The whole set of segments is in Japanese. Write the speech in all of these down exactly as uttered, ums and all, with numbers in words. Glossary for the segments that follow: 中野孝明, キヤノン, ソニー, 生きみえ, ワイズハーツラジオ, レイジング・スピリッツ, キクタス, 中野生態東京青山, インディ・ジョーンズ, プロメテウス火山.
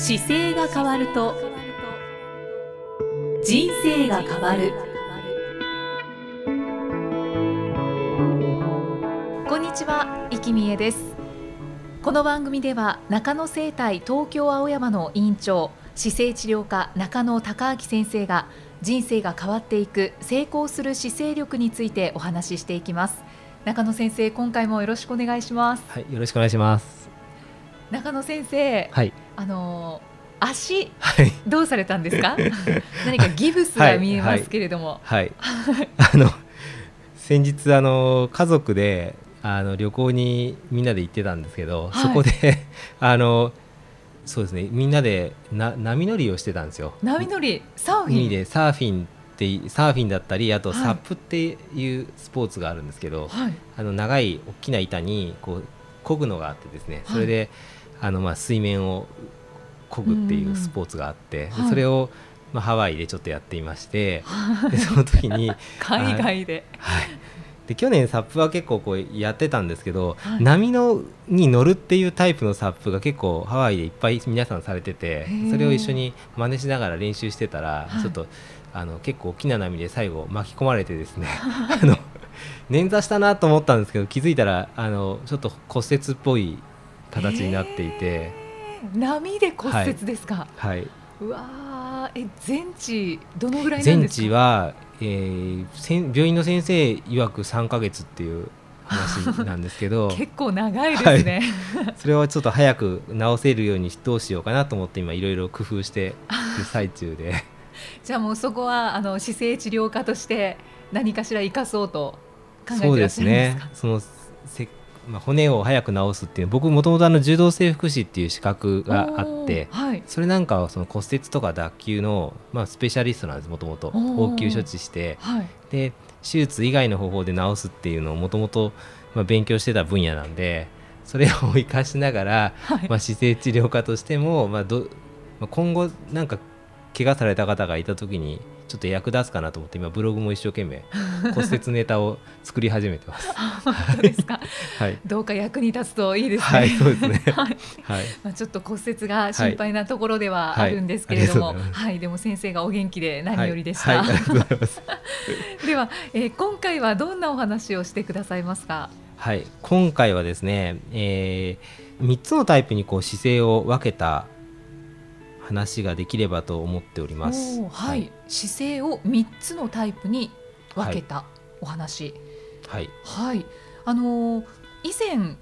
姿勢が変わると人生が変わる。こんにちは、生きみえです。この番組では中野生態東京青山の院長、姿勢治療家中野孝明先生が人生が変わっていく成功する姿勢力についてお話ししていきます。中野先生、今回もよろしくお願いします。はい、よろしくお願いします。中野先生、はい、あの足、はい、どうされたんですか？何かギブスが見えますけれども、はいはいはい、あの先日あの家族であの旅行にみんなで行ってたんですけど、はい、そこであのそうですね、みんなでな波乗りをしてたんですよ。波乗り、サーフィン海でサーフィンってサーフィンだったり、あとサップっていうスポーツがあるんですけど、はい、あの長い大きな板にこう漕ぐのがあってですね、それで、はい、あのまあ水面を漕ぐっていうスポーツがあって、うんうん、それをまあハワイでちょっとやっていまして、はい、でその時に海外で、はい、で去年サップは結構こうやってたんですけど、はい、波のに乗るっていうタイプのサップが結構ハワイでいっぱい皆さんされてて、それを一緒に真似しながら練習してたら、はい、ちょっとあの結構大きな波で最後巻き込まれてですね、はい、あの捻挫したなと思ったんですけど、気づいたらあのちょっと骨折っぽい形になっていて。波で骨折ですか？はい、はい、うわー、え全治どのぐらいなんですか？全治は、えー、病院の先生曰くさんかげつっていう話なんですけど結構長いですね、はい、それはちょっと早く治せるようにどうしようかなと思って今いろいろ工夫している最中でじゃあもうそこはあの姿勢治療家として何かしら生かそうと考えていらっしゃるんですか？そうですね、そのせ、まあ、骨を早く治すっていう、僕もともとあの柔道整復師っていう資格があって、はい、それなんかはその骨折とか脱臼の、まあ、スペシャリストなんです。もともと応急処置して、はい、で手術以外の方法で治すっていうのをもともと勉強してた分野なんで、それを生かしながら、はい、まあ、姿勢治療家としても、まあどまあ、今後なんか怪我された方がいた時にちょっと役立つかなと思って、今ブログも一生懸命骨折ネタを作り始めてます本当ですか、はい、どうか役に立つといいですね。はい、そうですねはい、はい、まあ、ちょっと骨折が心配なところではあるんですけれども、はいはいはい、でも先生がお元気で何よりでした、はいはい、ありがとうございますでは、えー、今回はどんなお話をしてくださいますか？はい、今回はですね、えー、みっつのタイプにこう姿勢を分けた話ができればと思っております。はい、はい、姿勢をみっつのタイプに分けたお話、はいはいはい、あのー、以前、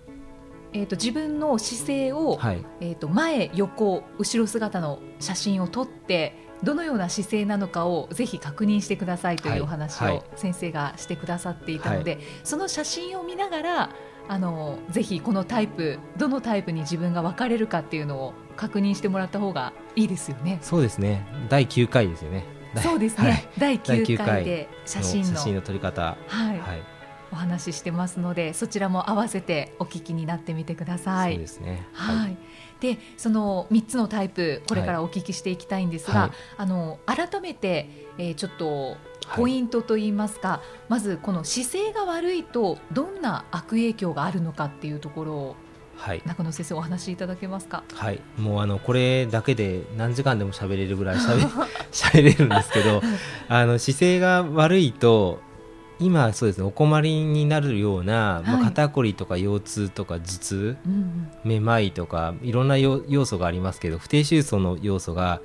えーと、自分の姿勢を、はい、えーと、前横後ろ姿の写真を撮ってどのような姿勢なのかをぜひ確認してくださいというお話を先生がしてくださっていたので、はいはい、その写真を見ながらあのー、ぜひこのタイプどのタイプに自分が分かれるかっていうのを確認してもらった方がいいですよね。そうですね、だいきゅうかいですよね。そうですね、はい、だいきゅうかいで写真 の, 写真の撮り方、はいはい、お話ししてますので、そちらも合わせてお聞きになってみてください。そうですね、はいはい、でそのみっつのタイプ、これからお聞きしていきたいんですが、はい、あの改めて、えー、ちょっとポイントといいますか、はい、まずこの姿勢が悪いとどんな悪影響があるのかっていうところを、はい、中野先生お話しいただけますか？はい、もうあのこれだけで何時間でも喋れるぐらい喋れるんですけどあの姿勢が悪いと今そうですね、お困りになるような、はい、まあ、肩こりとか腰痛とか頭痛、うんうん、めまいとかいろんな要素がありますけど、不定収束の要素が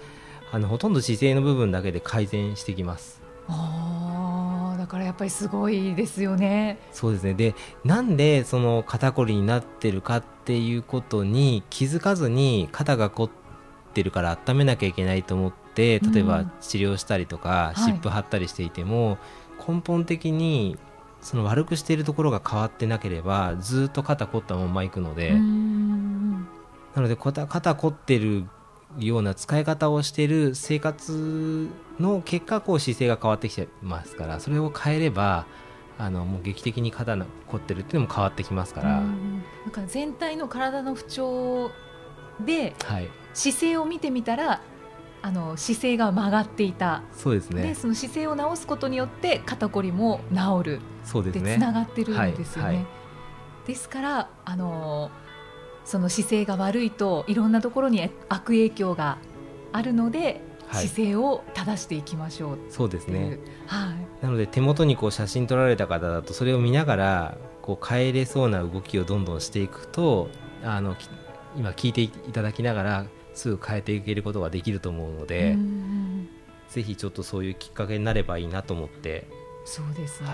あのほとんど姿勢の部分だけで改善してきます。あ、だからやっぱりすごいですよね。そうですね、でなんでその肩こりになってるかっていうことに気づかずに、肩が凝ってるから温めなきゃいけないと思って例えば治療したりとか、うん、湿布貼ったりしていても、はい、根本的にその悪くしているところが変わってなければずっと肩凝ったままいくので、うーん、なので肩凝ってるような使い方をしている生活の結果、こう姿勢が変わってきてますから、それを変えればあのもう劇的に肩が凝ってるっていうのも変わってきますから、うん、なんか全体の体の不調で、はい、姿勢を見てみたらあの姿勢が曲がっていた。そうですね、でその姿勢を直すことによって肩こりも治る。そうですね、でつながってるんですよね、はいはい、ですからあのーその姿勢が悪いといろんなところに悪影響があるので、はい、姿勢を正していきましょう。そうですね、はい、なので手元にこう写真撮られた方だとそれを見ながらこう変えれそうな動きをどんどんしていくと、あの今聞いていただきながらすぐ変えていけることができると思うので、うんぜひちょっとそういうきっかけになればいいなと思って。そうですね、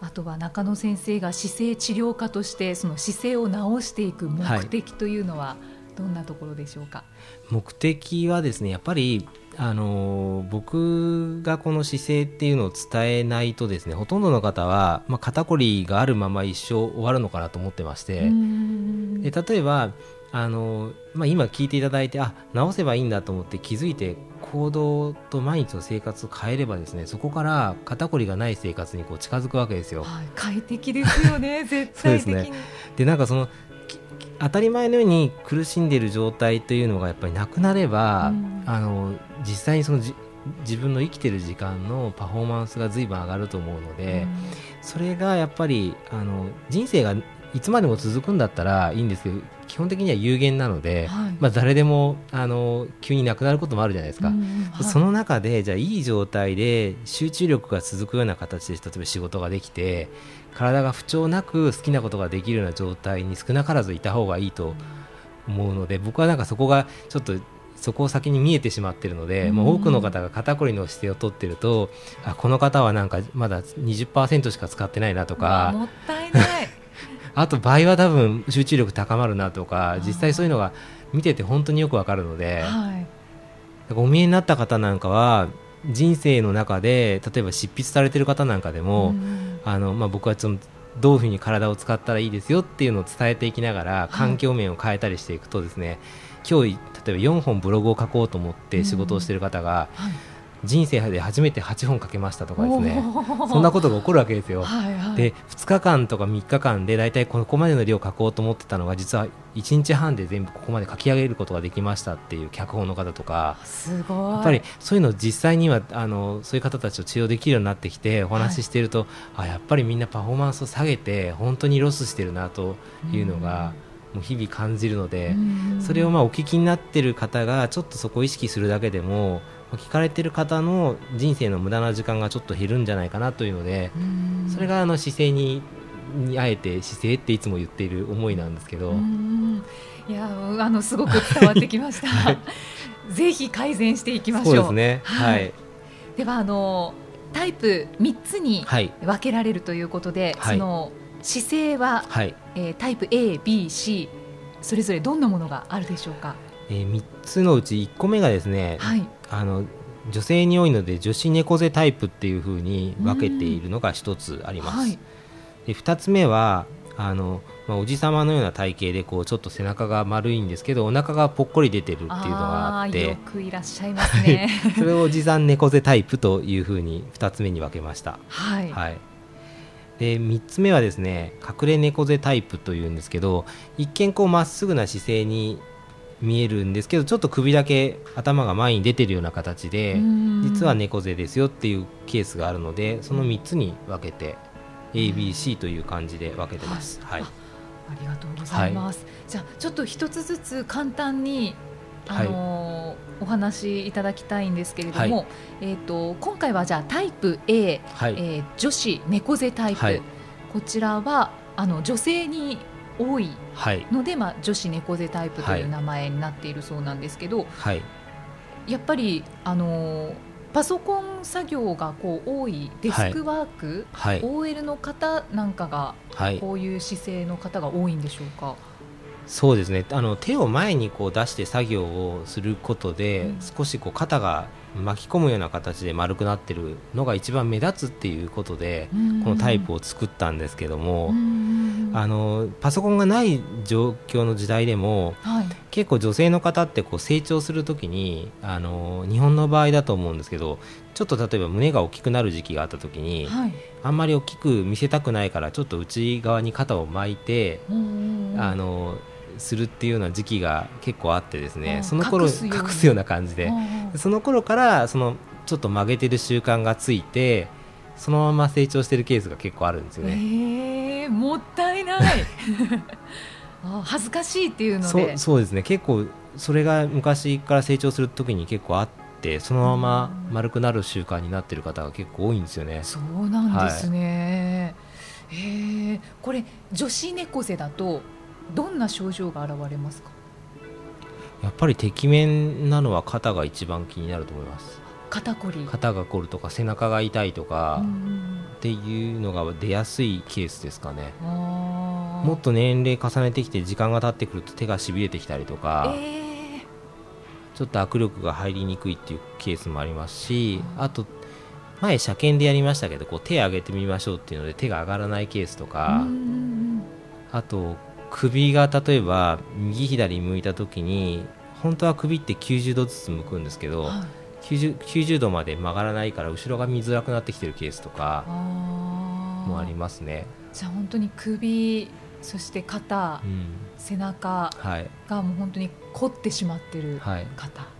はい、あとは中野先生が姿勢治療家としてその姿勢を直していく目的というのは、はい、どんなところでしょうか。目的はですね、やっぱりあの僕がこの姿勢っていうのを伝えないとですね、ほとんどの方は、まあ、肩こりがあるまま一生終わるのかなと思ってまして、うんで例えばあの、まあ、今聞いていただいて、あ直せばいいんだと思って気づいて行動と毎日の生活を変えればですね、そこから肩こりがない生活にこう近づくわけですよ、はい、快適ですよね絶対的に。そうですね。でなんかその当たり前のように苦しんでいる状態というのがやっぱりなくなれば、うん、あの実際にそのじ自分の生きている時間のパフォーマンスが随分上がると思うので、うん、それがやっぱりあの人生がいつまでも続くんだったらいいんですけど、基本的には有限なので、はいまあ、誰でもあの急になくなることもあるじゃないですか、うんはい、その中でじゃあいい状態で集中力が続くような形で例えば仕事ができて体が不調なく好きなことができるような状態に少なからずいた方がいいと思うので、うん、僕はなんかそこがちょっとそこを先に見えてしまっているので、まあ、多くの方が肩こりの姿勢を取っていると、あこの方はなんかまだ にじゅっパーセント しか使ってないなとか、もったいないあと倍は多分集中力高まるなとか、実際そういうのが見てて本当によくわかるので、はい、お見えになった方なんかは人生の中で例えば執筆されてる方なんかでも、うんあのまあ、僕はちょっとどういうふうに体を使ったらいいですよっていうのを伝えていきながら環境面を変えたりしていくとですね、はい、今日例えばよんほんブログを書こうと思って仕事をしてる方が、うんはい人生で初めてはちほん書けましたとかですね、そんなことが起こるわけですよ、はいはい、でふつかかんとかみっかかんでだいたいここまでの量書こうと思ってたのが実はいちにちはんで全部ここまで書き上げることができましたっていう脚本の方とか、すごいやっぱりそういうの実際にはあのそういう方たちを治療できるようになってきてお話ししていると、はい、あやっぱりみんなパフォーマンスを下げて本当にロスしてるなというのがもう日々感じるので、それをまあお聞きになっている方がちょっとそこを意識するだけでも聞かれている方の人生の無駄な時間がちょっと減るんじゃないかなというので、うんそれがあの姿勢にあえて姿勢っていつも言っている思いなんですけど、うんいやあのすごく伝わってきました、はい、ぜひ改善していきましょう。そうですね、はいはい、ではあのタイプみっつに分けられるということで、はい、その姿勢は、はいえー、タイプ エービーシー それぞれどんなものがあるでしょうか。えー、みっつのうちいっこめがですね、はいあの女性に多いので女子猫背タイプっていう風に分けているのがひとつあります、はい、でふたつめはあの、まあ、おじさまのような体型でこうちょっと背中が丸いんですけどお腹がぽっこり出てるっていうのがあって、あよくいらっしゃいますねそれをおじさん猫背タイプという風にふたつめに分けました、はいはい、でみっつめはですね隠れ猫背タイプというんですけど、一見こうまっすぐな姿勢に見えるんですけどちょっと首だけ頭が前に出てるような形で実は猫背ですよっていうケースがあるので、そのみっつに分けて エービーシー という感じで分けてます、はいはい、あ, ありがとうございます、はい、じゃあちょっと一つずつ簡単にあの、はい、お話いただきたいんですけれども、はいえー、と今回はじゃあタイプ A、はいえー、女子猫背タイプ、はい、こちらはあの女性に多いので、はいまあ、女子猫背タイプという名前になっているそうなんですけど、はい、やっぱりあのパソコン作業がこう多いデスクワーク、はい、オーエル の方なんかが、はい、こういう姿勢の方が多いんでしょうか。そうですね、あの手を前にこう出して作業をすることで、うん、少しこう肩が巻き込むような形で丸くなっているのが一番目立つっていうことで、うん、このタイプを作ったんですけども、うん、あのパソコンがない状況の時代でも、はい、結構女性の方ってこう成長するときにあの日本の場合だと思うんですけどちょっと例えば胸が大きくなる時期があったときに、はい、あんまり大きく見せたくないからちょっと内側に肩を巻いて、うん、あのするっていうような時期が結構あってですね、その頃隠すように、隠すような感じで、その頃からそのちょっと曲げてる習慣がついてそのまま成長してるケースが結構あるんですよね。えー、もったいないあ、恥ずかしいっていうので そ, そうですね結構それが昔から成長するときに結構あって、そのまま丸くなる習慣になっている方が結構多いんですよね。そうなんですね、はい。へえ、これ女子猫背だとどんな症状が現れますか？やっぱりてきめんなのは肩が一番気になると思います。肩こり、肩がこるとか背中が痛いとかっていうのが出やすいケースですかね。あ、もっと年齢重ねてきて時間が経ってくると手がしびれてきたりとか、えー、ちょっと握力が入りにくいっていうケースもありますし、あと前車検でやりましたけど、こう手を上げてみましょうっていうので手が上がらないケースとか、あと首が例えば右左向いた時に本当は首ってきゅうじゅうどずつ向くんですけど、はい、きゅうじゅうどまで曲がらないから後ろが見づらくなってきてるケースとかもありますね。じゃあ本当に首、そして肩、うん、背中がもう本当に凝ってしまってる方、はい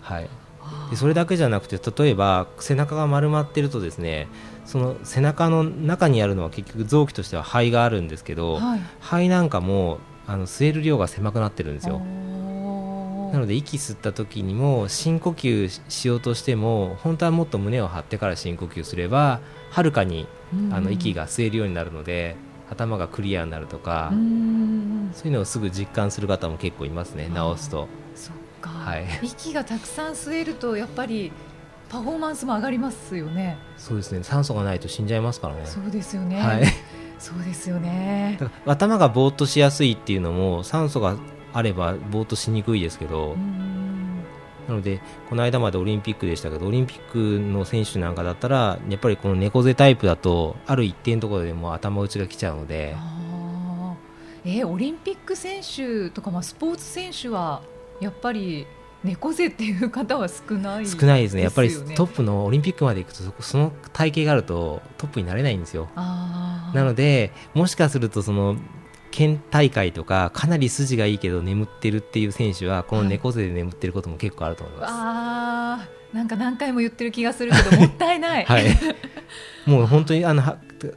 はいはい。でそれだけじゃなくて、例えば背中が丸まってるとですね、その背中の中にあるのは結局臓器としては肺があるんですけど、はい、肺なんかもあの吸える量が狭くなってるんですよ。なので息吸った時にも深呼吸しようとしても本当はもっと胸を張ってから深呼吸すればはるかにあの息が吸えるようになるので、頭がクリアになるとか、うん、そういうのをすぐ実感する方も結構いますね、治すと。そっか、はい、息がたくさん吸えるとやっぱりパフォーマンスも上がりますよね。そうですね、酸素がないと死んじゃいますからね。そうですよね、はい、そうですよね。だから頭がぼーっとしやすいっていうのも酸素があればぼーっとしにくいですけど、うん、なのでこの間までオリンピックでしたけど、オリンピックの選手なんかだったらやっぱりこの猫背タイプだとある一定のところでもう頭打ちが来ちゃうので。あ、えー、オリンピック選手とか、まあ、スポーツ選手はやっぱり猫背っていう方は少ないですよね。少ないですね。やっぱりトップのオリンピックまで行くとその体型があるとトップになれないんですよ。あ、なのでもしかするとその県大会とかかなり筋がいいけど眠ってるっていう選手はこの猫背で眠ってることも結構あると思います、はい。あ、なんか何回も言ってる気がするけどもったいない、はい、もう本当にあの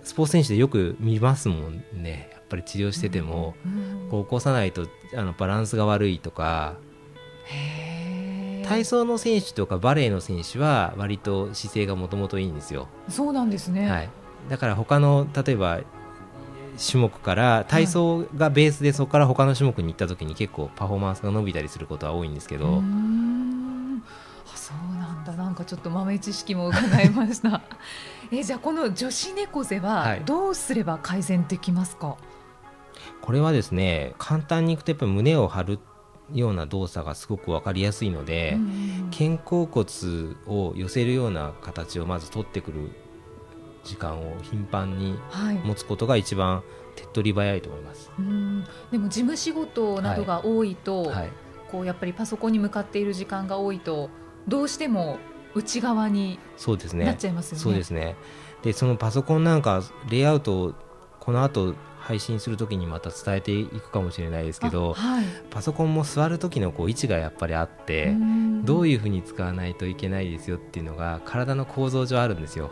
スポーツ選手でよく見ますもんね。やっぱり治療してても、うんうん、こう起こさないとあのバランスが悪いとか。へー、体操の選手とかバレエの選手は割と姿勢がもともといいんですよ。そうなんですね、はい、だから他の例えば種目から体操がベースでそこから他の種目に行った時に結構パフォーマンスが伸びたりすることは多いんですけど。うーん、あ、そうなんだ。なんかちょっと豆知識も伺いましたえ、じゃあこの女子猫背はどうすれば改善できますか？はい、これはですね、簡単にいくとやっぱり胸を張るような動作がすごく分かりやすいので、肩甲骨を寄せるような形をまず取ってくる時間を頻繁に持つことが一番手っ取り早いと思います、はい、うん。でも事務仕事などが多いと、はいはい、こうやっぱりパソコンに向かっている時間が多いとどうしても内側になっちゃいますよね。そうですね。でそのパソコンなんかレイアウトをこの後配信するときにまた伝えていくかもしれないですけど、はい、パソコンも座るときのこう位置がやっぱりあって、どういうふうに使わないといけないですよっていうのが体の構造上あるんですよ。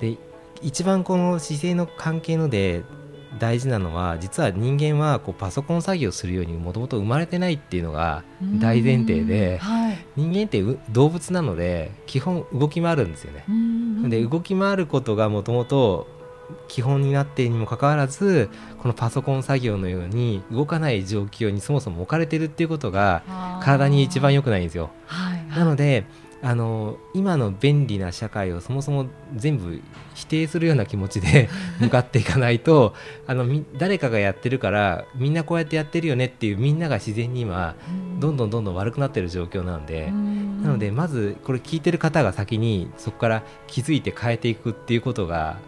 で一番この姿勢の関係ので大事なのは、実は人間はこうパソコン作業するようにもともと生まれてないっていうのが大前提で、はい、人間って動物なので基本動き回るんですよね。で動き回ることがもともと基本になってにもかかわらず、このパソコン作業のように動かない状況にそもそも置かれてるっていうことが体に一番良くないんですよ、はいはい、なのであの今の便利な社会をそもそも全部否定するような気持ちで向かっていかないとあの誰かがやってるからみんなこうやってやってるよねっていうみんなが自然に今どんどんどんどん悪くなってる状況なんで、なのでまずこれ聞いてる方が先にそこから気づいて変えていくっていうことが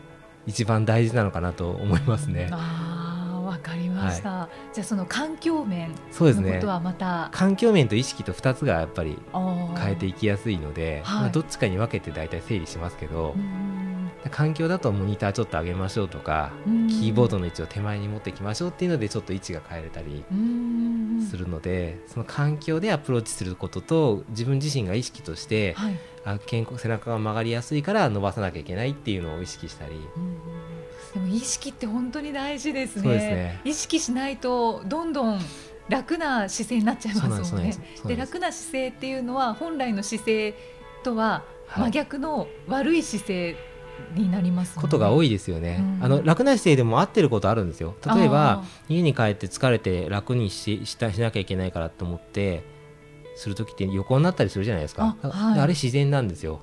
一番大事なのかなと思いますね。あ、わかりました、はい、じゃあその環境面のことはまた、ね、環境面と意識とふたつがやっぱり変えていきやすいので、はい、まあ、どっちかに分けて大体整理しますけど、うん、環境だとモニターちょっと上げましょうとか、うん、キーボードの位置を手前に持ってきましょうっていうのでちょっと位置が変えれたりするので、その環境でアプローチすることと自分自身が意識として、はい、あ、肩甲背中が曲がりやすいから伸ばさなきゃいけないっていうのを意識したり、でも意識って本当に大事ですね。そうですね。意識しないとどんどん楽な姿勢になっちゃいますもんね。で、楽な姿勢っていうのは本来の姿勢とは真逆の悪い姿勢になります、ね、ことが多いですよね、うん、あの楽な姿勢でも合ってることあるんですよ。例えば家に帰って疲れて楽に し, し, しなきゃいけないからと思ってするときって横になったりするじゃないですか。 あ,、はい、あれ自然なんですよ。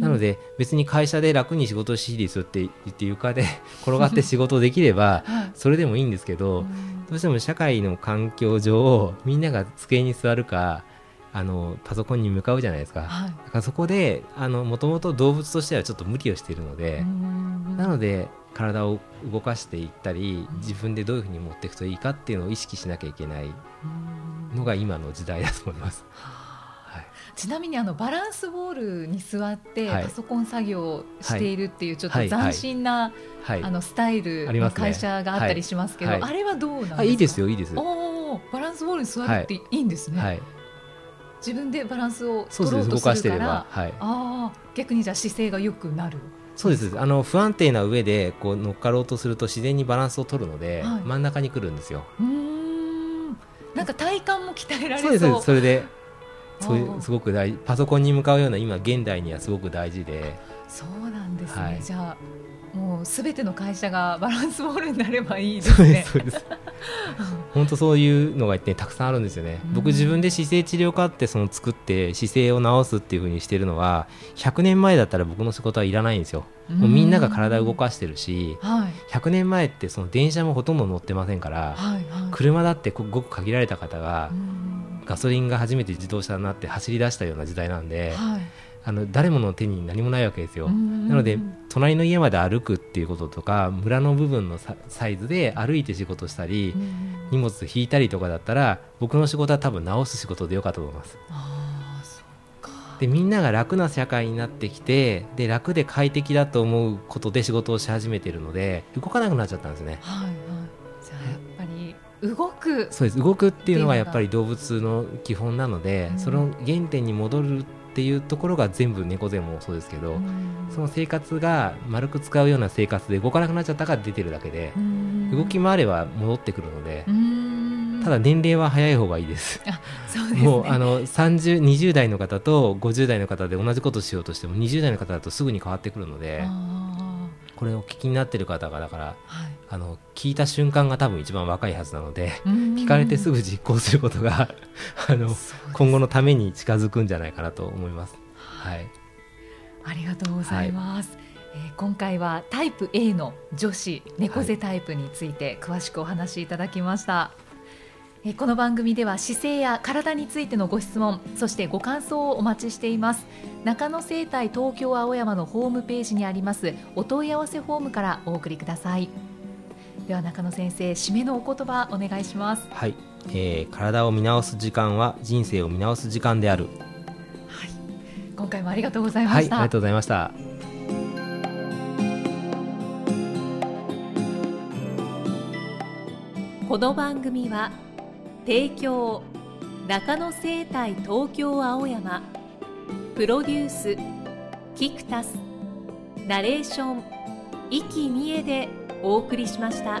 なので別に会社で楽に仕事をしですって言って床で転がって仕事できればそれでもいいんですけど、どうしても社会の環境上みんなが机に座るかあのパソコンに向かうじゃないですか、はい、だからそこでもともと動物としてはちょっと無理をしているので、なので体を動かしていったり自分でどういうふうに持っていくといいかっていうのを意識しなきゃいけないのが今の時代だと思います。はい、ちなみにあのバランスボールに座ってパソコン作業をしているっていうちょっと斬新なあのスタイルの会社があったりしますけど、あれはどうなんですか？あ、いいですよ、いいです。お、バランスボールに座るっていいんですね。はいはい、自分でバランスを取ろうとするから、はい、あ、逆にじゃあ姿勢が良くなる。そうです。あの不安定な上でこう乗っかろうとすると自然にバランスを取るので、はい、真ん中に来るんですよ。うーん、なんか体幹も鍛えられそう。そうです。それでそういうすごく大事、パソコンに向かうような今現代にはすごく大事で。そうなんですね、はい、じゃあもうすべての会社がバランスボールになればいいですね。そうです、そうです本当そういうのが、ね、たくさんあるんですよね。僕自分で姿勢治療科ってその作って姿勢を直すっていう風にしてるのはひゃくねんまえだったら僕の仕事はいらないんですよ。もうみんなが体を動かしてるし、はい、ひゃくねんまえってその電車もほとんど乗ってませんから、はいはい、車だってごく限られた方がガソリンが初めて自動車になって走り出したような時代なんで、はい、あの誰もの手に何もないわけですよ。なので隣の家まで歩くっていうこととか村の部分のサイズで歩いて仕事したり荷物引いたりとかだったら僕の仕事は多分直す仕事でよかったと思います。あ、そっか。でみんなが楽な社会になってきて、で楽で快適だと思うことで仕事をし始めているので動かなくなっちゃったんですね。はいはい、じゃあやっぱり動く。そうです、動くっていうのがやっぱり動物の基本なので、うん、その原点に戻るっていうところが全部猫背もそうですけど、うん、その生活が丸く使うような生活で動かなくなっちゃったから出てるだけで、うん、動き回れば戻ってくるので、うん、ただ年齢は早い方がいいです。あ、そうですね、もうあのさんじゅう、にじゅう代の方とごじゅう代の方で同じことしようとしてもにじゅう代の方だとすぐに変わってくるので、あ、これをお聞きになってる方がだから、はい、あの聞いた瞬間が多分一番若いはずなので、聞かれてすぐ実行することがあの今後のために近づくんじゃないかなと思います。はい、ありがとうございます、はい、えー、今回はタイプ A の女子猫背タイプについて詳しくお話しいただきました。はい、この番組では姿勢や体についてのご質問、そしてご感想をお待ちしています。中野生態東京青山のホームページにありますお問い合わせフォームからお送りください。では中野先生、締めのお言葉お願いします。はい、えー、体を見直す時間は人生を見直す時間である。はい、今回もありがとうございました。はい、ありがとうございました。この番組は提供中野生態東京青山、プロデュースキクタス、ナレーション生きみえでお送りしました。